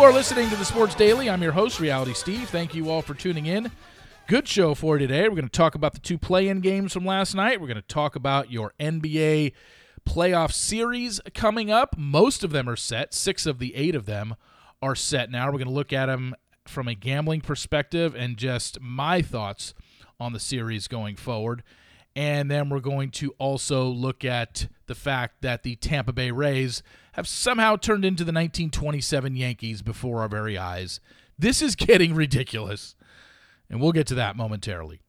You are listening to the Sports Daily. I'm your host, Reality Steve. Thank you all for tuning in. Good show for today. We're going to talk about the two play-in games from last night. We're going to talk about your NBA playoff series coming up. Most of them are set. 6 of the 8 of them are set now. We're going to look at them from a gambling perspective and just my thoughts on the series going forward. And then we're going to also look at the fact that the Tampa Bay Rays have somehow turned into the 1927 Yankees before our very eyes. This is getting ridiculous. And we'll get to that momentarily.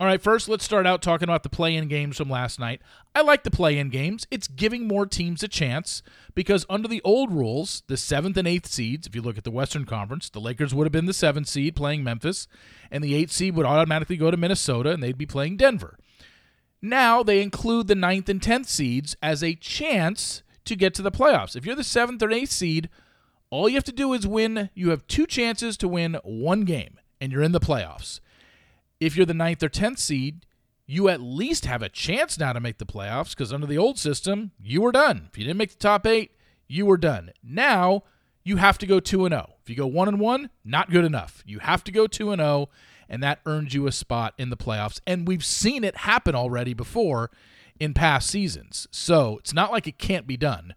All right, first, let's start out talking about the play-in games from last night. I like the play-in games. It's giving more teams a chance because under the old rules, the 7th and 8th seeds, if you look at the Western Conference, the Lakers would have been the 7th seed playing Memphis, and the 8th seed would automatically go to Minnesota, and they'd be playing Denver. Now they include the 9th and 10th seeds as a chance to get to the playoffs. If you're the 7th or 8th seed, all you have to do is win. You have 2 chances to win 1 game, and you're in the playoffs. If you're the 9th or 10th seed, you at least have a chance now to make the playoffs because under the old system, you were done. If you didn't make the top 8, you were done. Now, you have to go 2-0. If you go 1-1, not good enough. You have to go 2-0, and that earns you a spot in the playoffs. And we've seen it happen already before in past seasons. So it's not like it can't be done.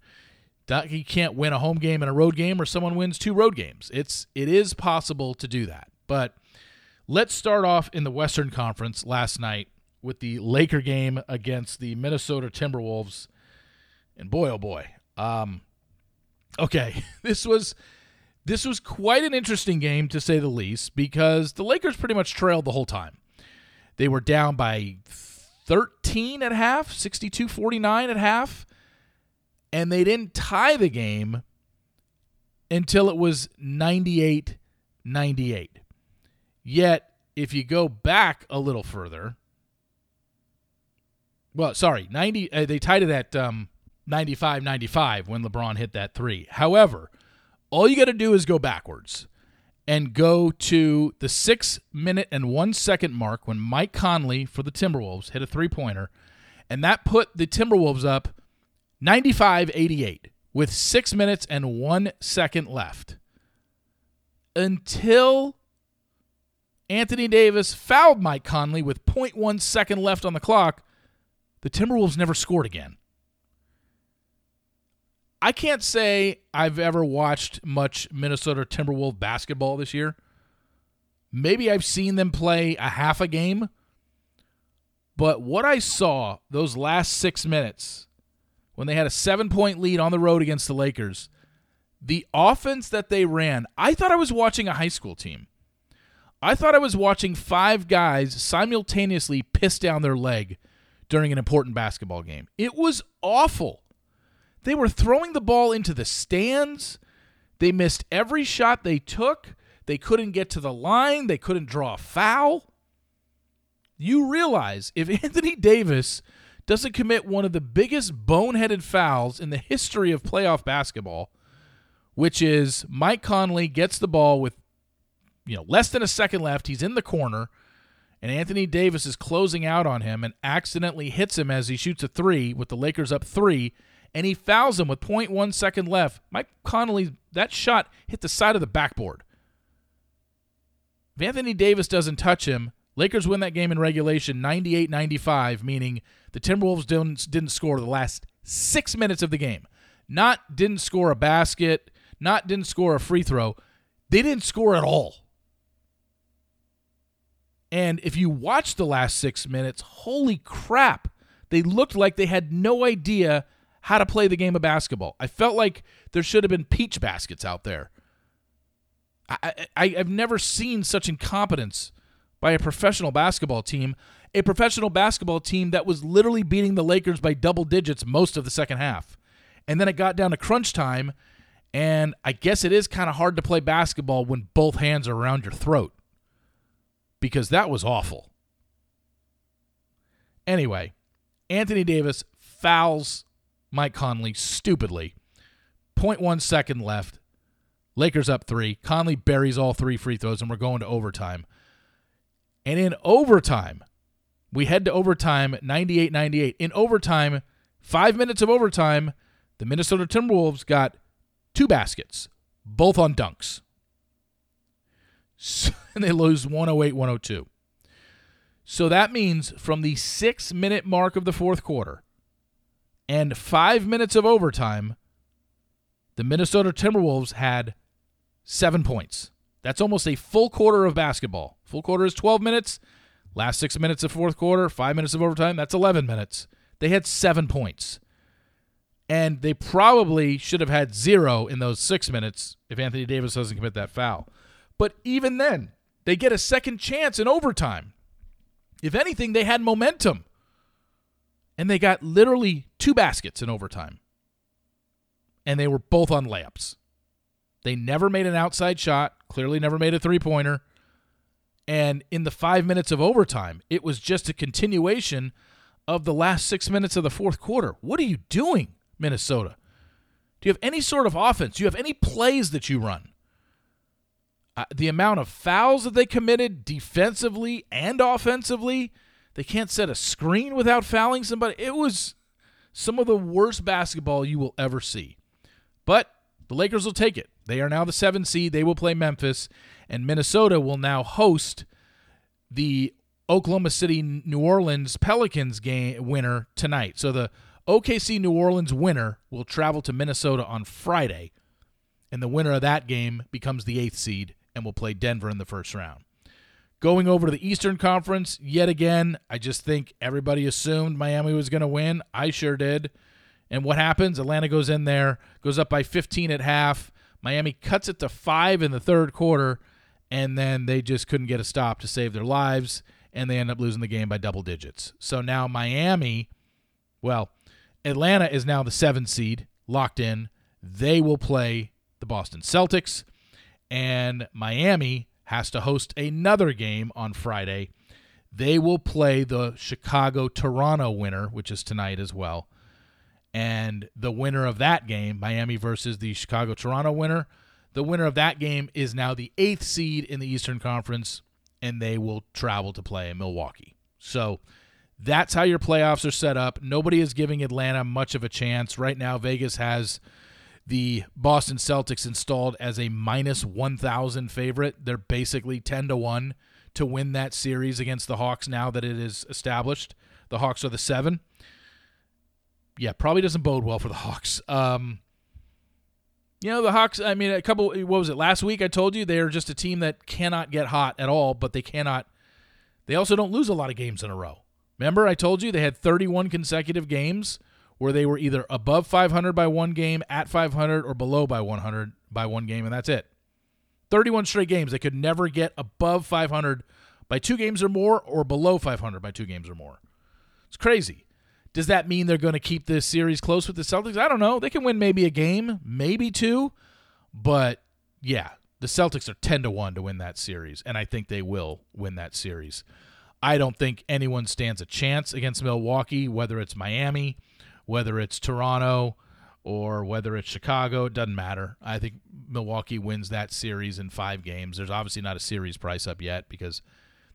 You can't win a home game and a road game or someone wins 2 road games. It is possible to do that, but let's start off in the Western Conference last night with the Laker game against the Minnesota Timberwolves. And boy, oh boy. Okay, this was quite an interesting game to say the least because the Lakers pretty much trailed the whole time. They were down by 13 at half, 62-49 at half, and they didn't tie the game until it was 98-98. Yet, if you go back a little further, 90. They tied it at 95-95 when LeBron hit that 3. However, all you got to do is go backwards and go to the 6-minute and 1-second mark when Mike Conley for the Timberwolves hit a 3-pointer, and that put the Timberwolves up 95-88 with 6 minutes and 1 second left until Anthony Davis fouled Mike Conley with 0.1 second left on the clock. The Timberwolves never scored again. I can't say I've ever watched much Minnesota Timberwolves basketball this year. Maybe I've seen them play a half a game. But what I saw those last 6 minutes when they had a 7-point lead on the road against the Lakers, the offense that they ran, I thought I was watching a high school team. I thought I was watching 5 guys simultaneously piss down their leg during an important basketball game. It was awful. They were throwing the ball into the stands. They missed every shot they took. They couldn't get to the line. They couldn't draw a foul. You realize if Anthony Davis doesn't commit one of the biggest boneheaded fouls in the history of playoff basketball, which is Mike Conley gets the ball with less than a second left, he's in the corner, and Anthony Davis is closing out on him and accidentally hits him as he shoots a 3 with the Lakers up 3, and he fouls him with 0.1 second left. Mike Conley, that shot hit the side of the backboard. If Anthony Davis doesn't touch him, Lakers win that game in regulation 98-95, meaning the Timberwolves didn't score the last 6 minutes of the game. Not didn't score a basket, not didn't score a free throw. They didn't score at all. And if you watch the last 6 minutes, holy crap, they looked like they had no idea how to play the game of basketball. I felt like there should have been peach baskets out there. I've never seen such incompetence by a professional basketball team that was literally beating the Lakers by double digits most of the second half. And then it got down to crunch time, and I guess it is kind of hard to play basketball when both hands are around your throat, because that was awful. Anyway, Anthony Davis fouls Mike Conley stupidly. 0.1 second left. Lakers up 3. Conley buries all 3 free throws, and we're going to overtime. And in overtime, we head to overtime 98-98. In overtime, 5 minutes of overtime, the Minnesota Timberwolves got 2 baskets, both on dunks. So, and they lose 108-102. So that means from the 6-minute mark of the fourth quarter and 5 minutes of overtime, the Minnesota Timberwolves had 7 points. That's almost a full quarter of basketball. Full quarter is 12 minutes. Last 6 minutes of fourth quarter, 5 minutes of overtime, that's 11 minutes. They had 7 points. And they probably should have had 0 in those 6 minutes if Anthony Davis doesn't commit that foul. But even then, they get a second chance in overtime. If anything, they had momentum. And they got literally 2 baskets in overtime. And they were both on layups. They never made an outside shot, clearly never made a three-pointer. And in the 5 minutes of overtime, it was just a continuation of the last 6 minutes of the fourth quarter. What are you doing, Minnesota? Do you have any sort of offense? Do you have any plays that you run? The amount of fouls that they committed defensively and offensively, they can't set a screen without fouling somebody. It was some of the worst basketball you will ever see. But the Lakers will take it. They are now the 7th seed. They will play Memphis, and Minnesota will now host the Oklahoma City, New Orleans Pelicans game winner tonight. So the OKC New Orleans winner will travel to Minnesota on Friday, and the winner of that game becomes the 8th seed and will play Denver in the first round. Going over to the Eastern Conference, yet again, I just think everybody assumed Miami was going to win. I sure did. And what happens? Atlanta goes in there, goes up by 15 at half. Miami cuts it to 5 in the third quarter, and then they just couldn't get a stop to save their lives, and they end up losing the game by double digits. So now Miami, well, Atlanta is now the 7th seed, locked in. They will play the Boston Celtics, and Miami has to host another game on Friday. They will play the Chicago-Toronto winner, which is tonight as well. And the winner of that game, Miami versus the Chicago-Toronto winner, the winner of that game is now the 8th seed in the Eastern Conference, and they will travel to play in Milwaukee. So that's how your playoffs are set up. Nobody is giving Atlanta much of a chance. Right now, Vegas has the Boston Celtics installed as a minus 1,000 favorite. They're basically 10-1 to win that series against the Hawks now that it is established. The Hawks are the 7. Yeah, probably doesn't bode well for the Hawks. You know, the Hawks, I mean, last week I told you they are just a team that cannot get hot at all, but they also don't lose a lot of games in a row. Remember, I told you they had 31 consecutive games where they were either above 500 by one game, at 500, or below by 100 by one game, and that's it. 31 straight games. They could never get above 500 by 2 games or more, or below 500 by 2 games or more. It's crazy. Does that mean they're going to keep this series close with the Celtics? I don't know. They can win maybe a game, maybe 2. But, yeah, the Celtics are 10-1 to win that series, and I think they will win that series. I don't think anyone stands a chance against Milwaukee, whether it's Miami, whether it's Toronto, or whether it's Chicago. It doesn't matter. I think Milwaukee wins that series in 5 games. There's obviously not a series price up yet because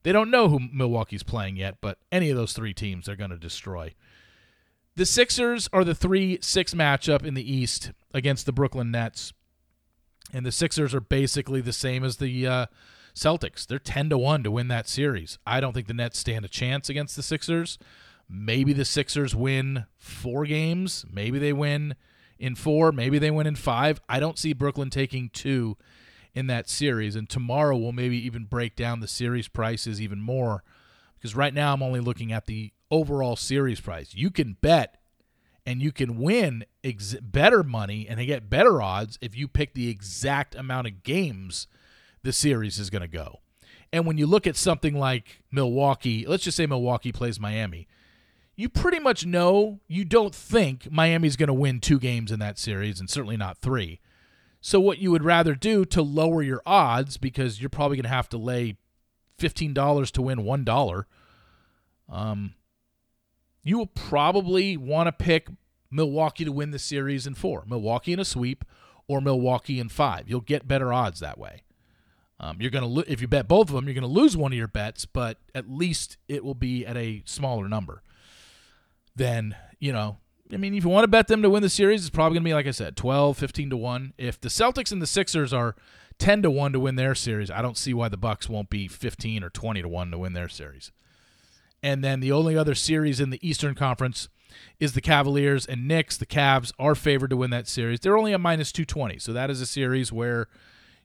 they don't know who Milwaukee's playing yet, but any of those 3 teams they're going to destroy. The Sixers are the 3-6 matchup in the East against the Brooklyn Nets. And the Sixers are basically the same as the Celtics. They're 10-1 to win that series. I don't think the Nets stand a chance against the Sixers. Maybe the Sixers win 4 games. Maybe they win in 4. Maybe they win in 5. I don't see Brooklyn taking 2 in that series. And tomorrow we'll maybe even break down the series prices even more, because right now I'm only looking at the overall series price. You can bet and you can win better money and get better odds if you pick the exact amount of games the series is going to go. And when you look at something like Milwaukee, let's just say Milwaukee plays Miami, you pretty much know you don't think Miami's going to win 2 games in that series, and certainly not 3. So what you would rather do to lower your odds, because you're probably going to have to lay $15 to win $1, you will probably want to pick Milwaukee to win the series in 4, Milwaukee in a sweep, or Milwaukee in 5. You'll get better odds that way. If you bet both of them, you're going to lose one of your bets, but at least it will be at a smaller number than I mean, if you want to bet them to win the series, it's probably going to be, like I said, 12, 15 to 1. If the Celtics and the Sixers are 10 to 1 to win their series, I don't see why the Bucks won't be 15 or 20 to 1 to win their series. And then the only other series in the Eastern Conference is the Cavaliers and Knicks. The Cavs are favored to win that series. They're only a minus 220, so that is a series where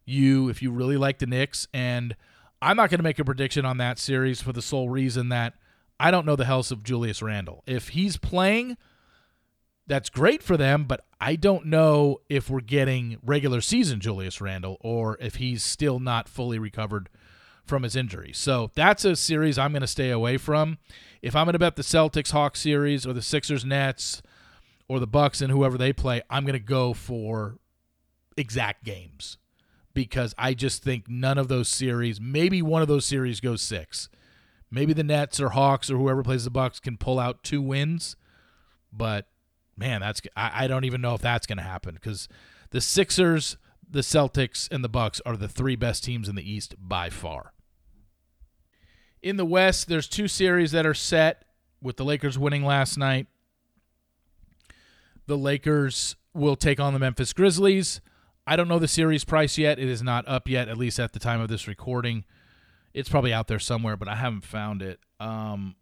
you, if you really like the Knicks, and I'm not going to make a prediction on that series for the sole reason that I don't know the health of Julius Randle. If he's playing, that's great for them, but I don't know if we're getting regular season Julius Randle or if he's still not fully recovered from his injury. So that's a series I'm going to stay away from. If I'm going to bet the Celtics-Hawks series or the Sixers-Nets or the Bucks and whoever they play, I'm going to go for exact games because I just think none of those series, maybe one of those series goes six. Maybe the Nets or Hawks or whoever plays the Bucks can pull out two wins, but man, that's I don't even know if that's going to happen because the Sixers, the Celtics, and the Bucks are the three best teams in the East by far. In the West, there's two series that are set with the Lakers winning last night. The Lakers will take on the Memphis Grizzlies. I don't know the series price yet. It is not up yet, at least at the time of this recording. It's probably out there somewhere, but I haven't found it. Look,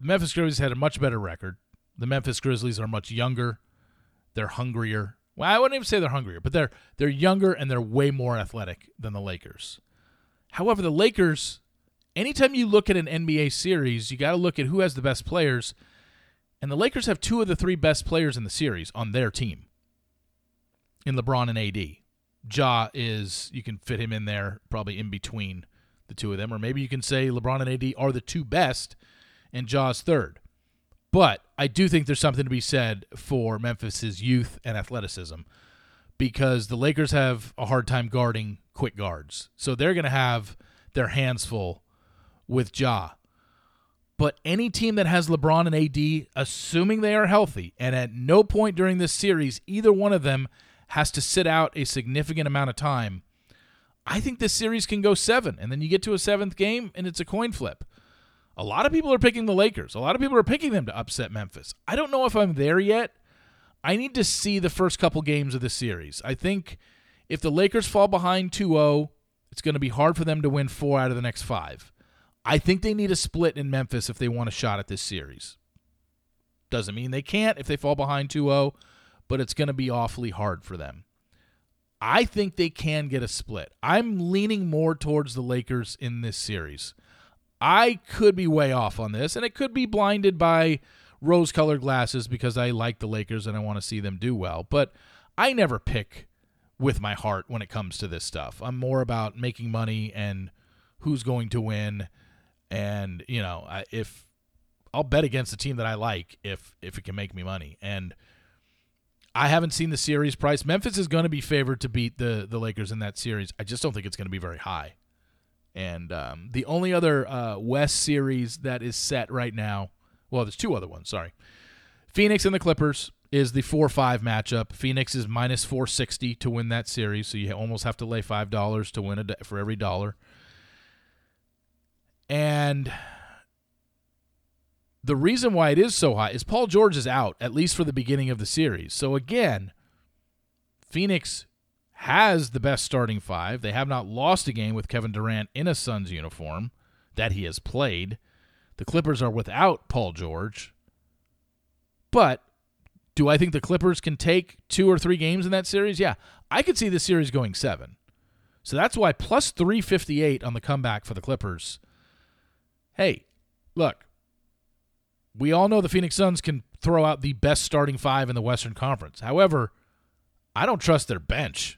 the Memphis Grizzlies had a much better record. The Memphis Grizzlies are much younger. They're hungrier. Well, I wouldn't even say they're hungrier, but they're younger and they're way more athletic than the Lakers. However, the Lakers, anytime you look at an NBA series, you got to look at who has the best players. And the Lakers have two of the three best players in the series on their team in LeBron and AD. Ja is, you can fit him in there probably in between the two of them, or maybe you can say LeBron and AD are the two best and Ja's third. But I do think there's something to be said for Memphis's youth and athleticism because the Lakers have a hard time guarding quick guards. So they're going to have their hands full with Ja. But any team that has LeBron and AD, assuming they are healthy, and at no point during this series, either one of them has to sit out a significant amount of time, I think this series can go seven, and then you get to a seventh game, and it's a coin flip. A lot of people are picking the Lakers. A lot of people are picking them to upset Memphis. I don't know if I'm there yet. I need to see the first couple games of the series. I think if the Lakers fall behind 2-0, it's going to be hard for them to win four out of the next five. I think they need a split in Memphis if they want a shot at this series. Doesn't mean they can't if they fall behind 2-0, but it's going to be awfully hard for them. I think they can get a split. I'm leaning more towards the Lakers in this series. I could be way off on this, and it could be blinded by rose-colored glasses because I like the Lakers and I want to see them do well. But I never pick with my heart when it comes to this stuff. I'm more about making money and who's going to win. And, you know, if I'll bet against the team that I like if it can make me money. And I haven't seen the series price. Memphis is going to be favored to beat the Lakers in that series. I just don't think it's going to be very high. And the only other West series that is set right now, well, there's two other ones, sorry. Phoenix and the Clippers is the 4-5 matchup. Phoenix is minus 460 to win that series, so you almost have to lay $5 to win for every dollar. And the reason why it is so high is Paul George is out, at least for the beginning of the series. So again, Phoenix has the best starting five. They have not lost a game with Kevin Durant in a Suns uniform that he has played. The Clippers are without Paul George. But do I think the Clippers can take two or three games in that series? Yeah, I could see this series going seven. So that's why plus 358 on the comeback for the Clippers. Hey, look, we all know the Phoenix Suns can throw out the best starting five in the Western Conference. However, I don't trust their bench.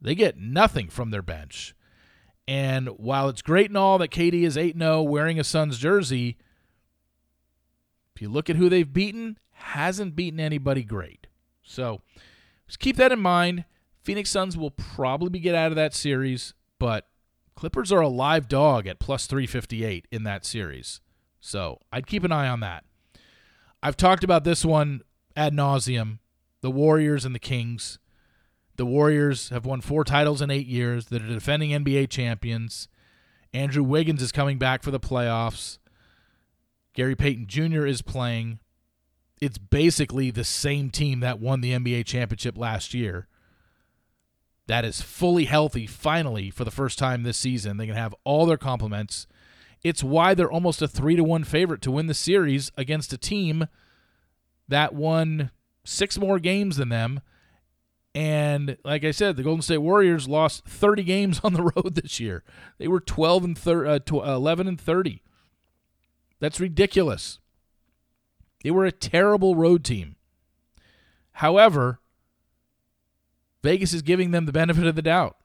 They get nothing from their bench. And while it's great and all that KD is 8-0 wearing a Suns jersey, if you look at who they've beaten, hasn't beaten anybody great. So just keep that in mind. Phoenix Suns will probably get out of that series, but Clippers are a live dog at plus 358 in that series. So I'd keep an eye on that. I've talked about this one ad nauseum, the Warriors and the Kings. The Warriors have won 4 titles in 8 years. They're defending NBA champions. Andrew Wiggins is coming back for the playoffs. Gary Payton Jr. is playing. It's basically the same team that won the NBA championship last year that is fully healthy, finally, for the first time this season. They can have all their compliments. It's why they're almost a 3-1 favorite to win the series against a team that won 6 more games than them. And like I said, the Golden State Warriors lost 30 games on the road this year. They were 11 and 30. That's ridiculous. They were a terrible road team. However, Vegas is giving them the benefit of the doubt.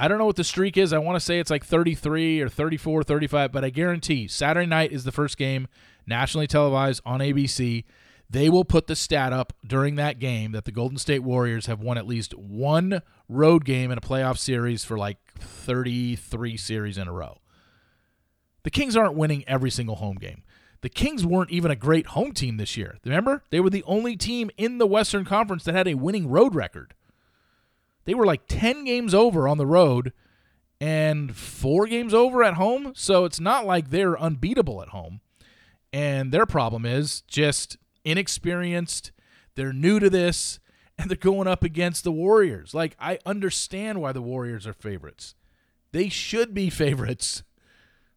I don't know what the streak is. I want to say it's like 33 or 34, 35, but I guarantee Saturday night is the first game nationally televised on ABC. They will put the stat up during that game that the Golden State Warriors have won at least one road game in a playoff series for like 33 series in a row. The Kings aren't winning every single home game. The Kings weren't even a great home team this year. Remember? They were the only team in the Western Conference that had a winning road record. They were like 10 games over on the road and 4 games over at home, so it's not like they're unbeatable at home. And their problem is just inexperienced, they're new to this, and they're going up against the Warriors. Like, I understand why the Warriors are favorites. They should be favorites.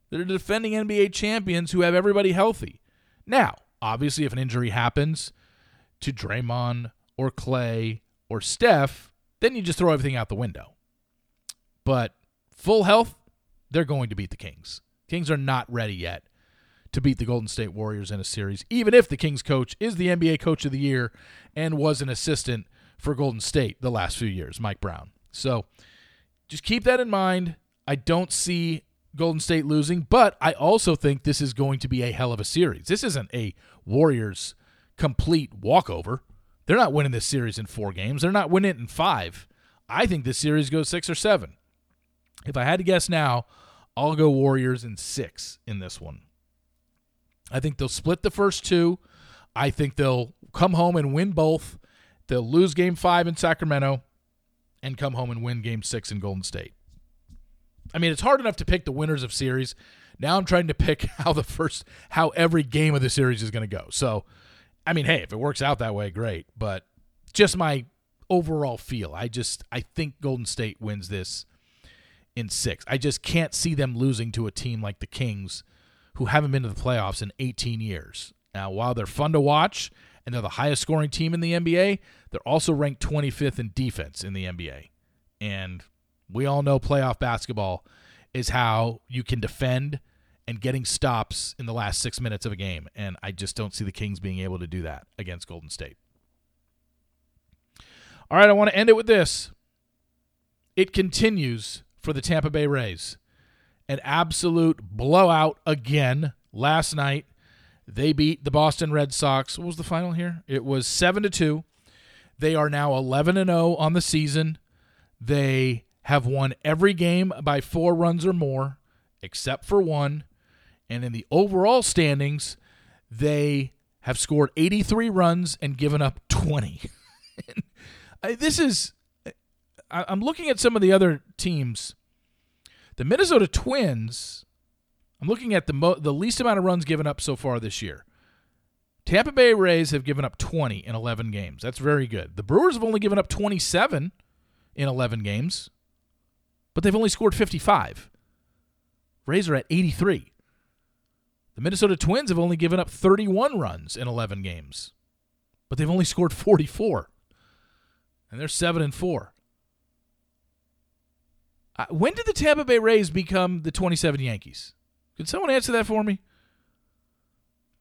They're defending NBA champions who have everybody healthy. Now, obviously, if an injury happens to Draymond or Clay or Steph, then you just throw everything out the window. But full health, they're going to beat the Kings. Kings are not ready yet to beat the Golden State Warriors in a series, even if the Kings coach is the NBA Coach of the Year and was an assistant for Golden State the last few years, Mike Brown. So just keep that in mind. I don't see Golden State losing, but I also think this is going to be a hell of a series. This isn't a Warriors complete walkover. They're not winning this series in 4 games. They're not winning it in 5. I think this series goes 6 or 7. If I had to guess now, I'll go Warriors in 6 in this one. I think they'll split the first 2. I think they'll come home and win both. They'll lose Game 5 in Sacramento and come home and win Game 6 in Golden State. I mean, it's hard enough to pick the winners of series. Now I'm trying to pick how every game of the series is going to go. So, I mean, hey, if it works out that way, great. But just my overall feel, I think Golden State wins this in 6. I just can't see them losing to a team like the Kings, who haven't been to the playoffs in 18 years. Now, while they're fun to watch and they're the highest scoring team in the NBA, they're also ranked 25th in defense in the NBA. And we all know playoff basketball is how you can defend and getting stops in the last 6 minutes of a game. And I just don't see the Kings being able to do that against Golden State. All right, I want to end it with this. It continues for the Tampa Bay Rays. An absolute blowout again last night. They beat the Boston Red Sox. What was the final here? It was 7-2. They are now 11-0 on the season. They have won every game by 4 runs or more, except for one. And in the overall standings, they have scored 83 runs and given up 20. I'm looking at some of the other teams. The Minnesota Twins, I'm looking at the least amount of runs given up so far this year. Tampa Bay Rays have given up 20 in 11 games. That's very good. The Brewers have only given up 27 in 11 games, but they've only scored 55. Rays are at 83. The Minnesota Twins have only given up 31 runs in 11 games, but they've only scored 44, and they're 7-4. When did the Tampa Bay Rays become the 27 Yankees? Could someone answer that for me?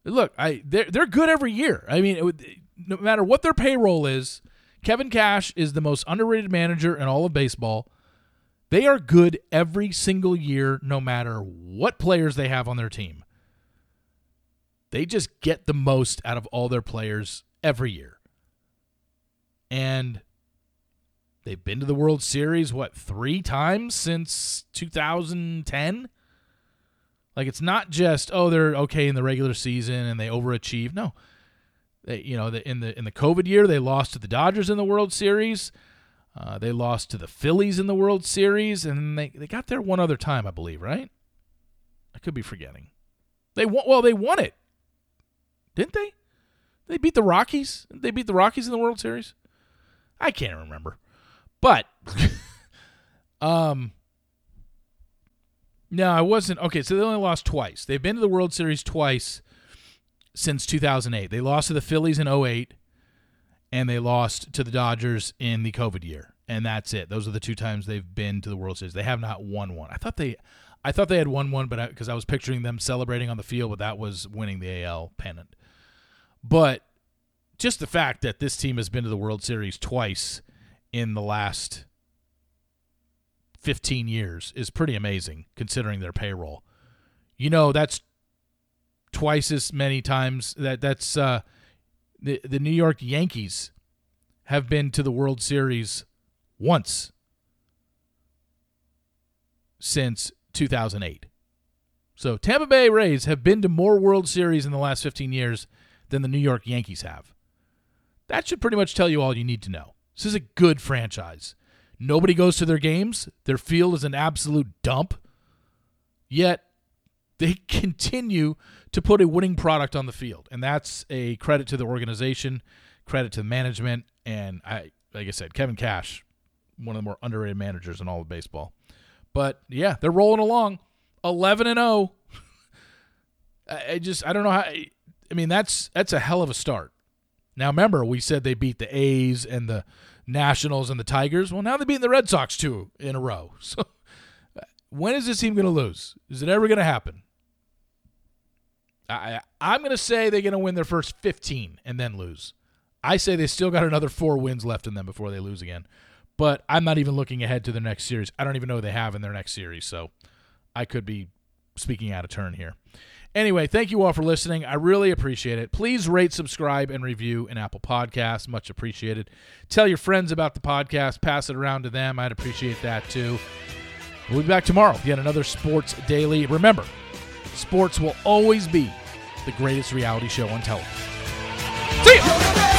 Look, they're good every year. I mean, no matter what their payroll is, Kevin Cash is the most underrated manager in all of baseball. They are good every single year, no matter what players they have on their team. They just get the most out of all their players every year. And they've been to the World Series, 3 times since 2010? Like, it's not just, they're okay in the regular season and they overachieve. No. They, in the COVID year, they lost to the Dodgers in the World Series. They lost to the Phillies in the World Series, and they got there one other time, I believe, right? I could be forgetting. They won it, didn't they? They beat the Rockies. They beat the Rockies in the World Series. I can't remember, but no, I wasn't. Okay, so they only lost twice. They've been to the World Series twice since 2008. They lost to the Phillies in 2008, and they lost to the Dodgers in the COVID year, and that's it. Those are the two times they've been to the World Series. They have not won one. I thought they had won one, but because I was picturing them celebrating on the field, but that was winning the AL pennant. But just the fact that this team has been to the World Series twice in the last 15 years is pretty amazing, considering their payroll. You know, that's twice as many times. That's the New York Yankees have been to the World Series once since 2008. So Tampa Bay Rays have been to more World Series in the last 15 years than the New York Yankees have. That should pretty much tell you all you need to know. This is a good franchise. Nobody goes to their games. Their field is an absolute dump. Yet, they continue to put a winning product on the field. And that's a credit to the organization, credit to management, and like I said, Kevin Cash, one of the more underrated managers in all of baseball. But, yeah, they're rolling along 11-0. I don't know how... I mean, that's a hell of a start. Now, remember, we said they beat the A's and the Nationals and the Tigers. Well, now they're beating the Red Sox two in a row. So when is this team going to lose? Is it ever going to happen? I'm going to say they're going to win their first 15 and then lose. I say they still got another 4 wins left in them before they lose again. But I'm not even looking ahead to their next series. I don't even know who they have in their next series, so I could be speaking out of turn here. Anyway, thank you all for listening. I really appreciate it. Please rate, subscribe, and review an Apple Podcast. Much appreciated. Tell your friends about the podcast. Pass it around to them. I'd appreciate that too. We'll be back tomorrow with yet another Sports Daily. Remember, sports will always be the greatest reality show on television. See ya!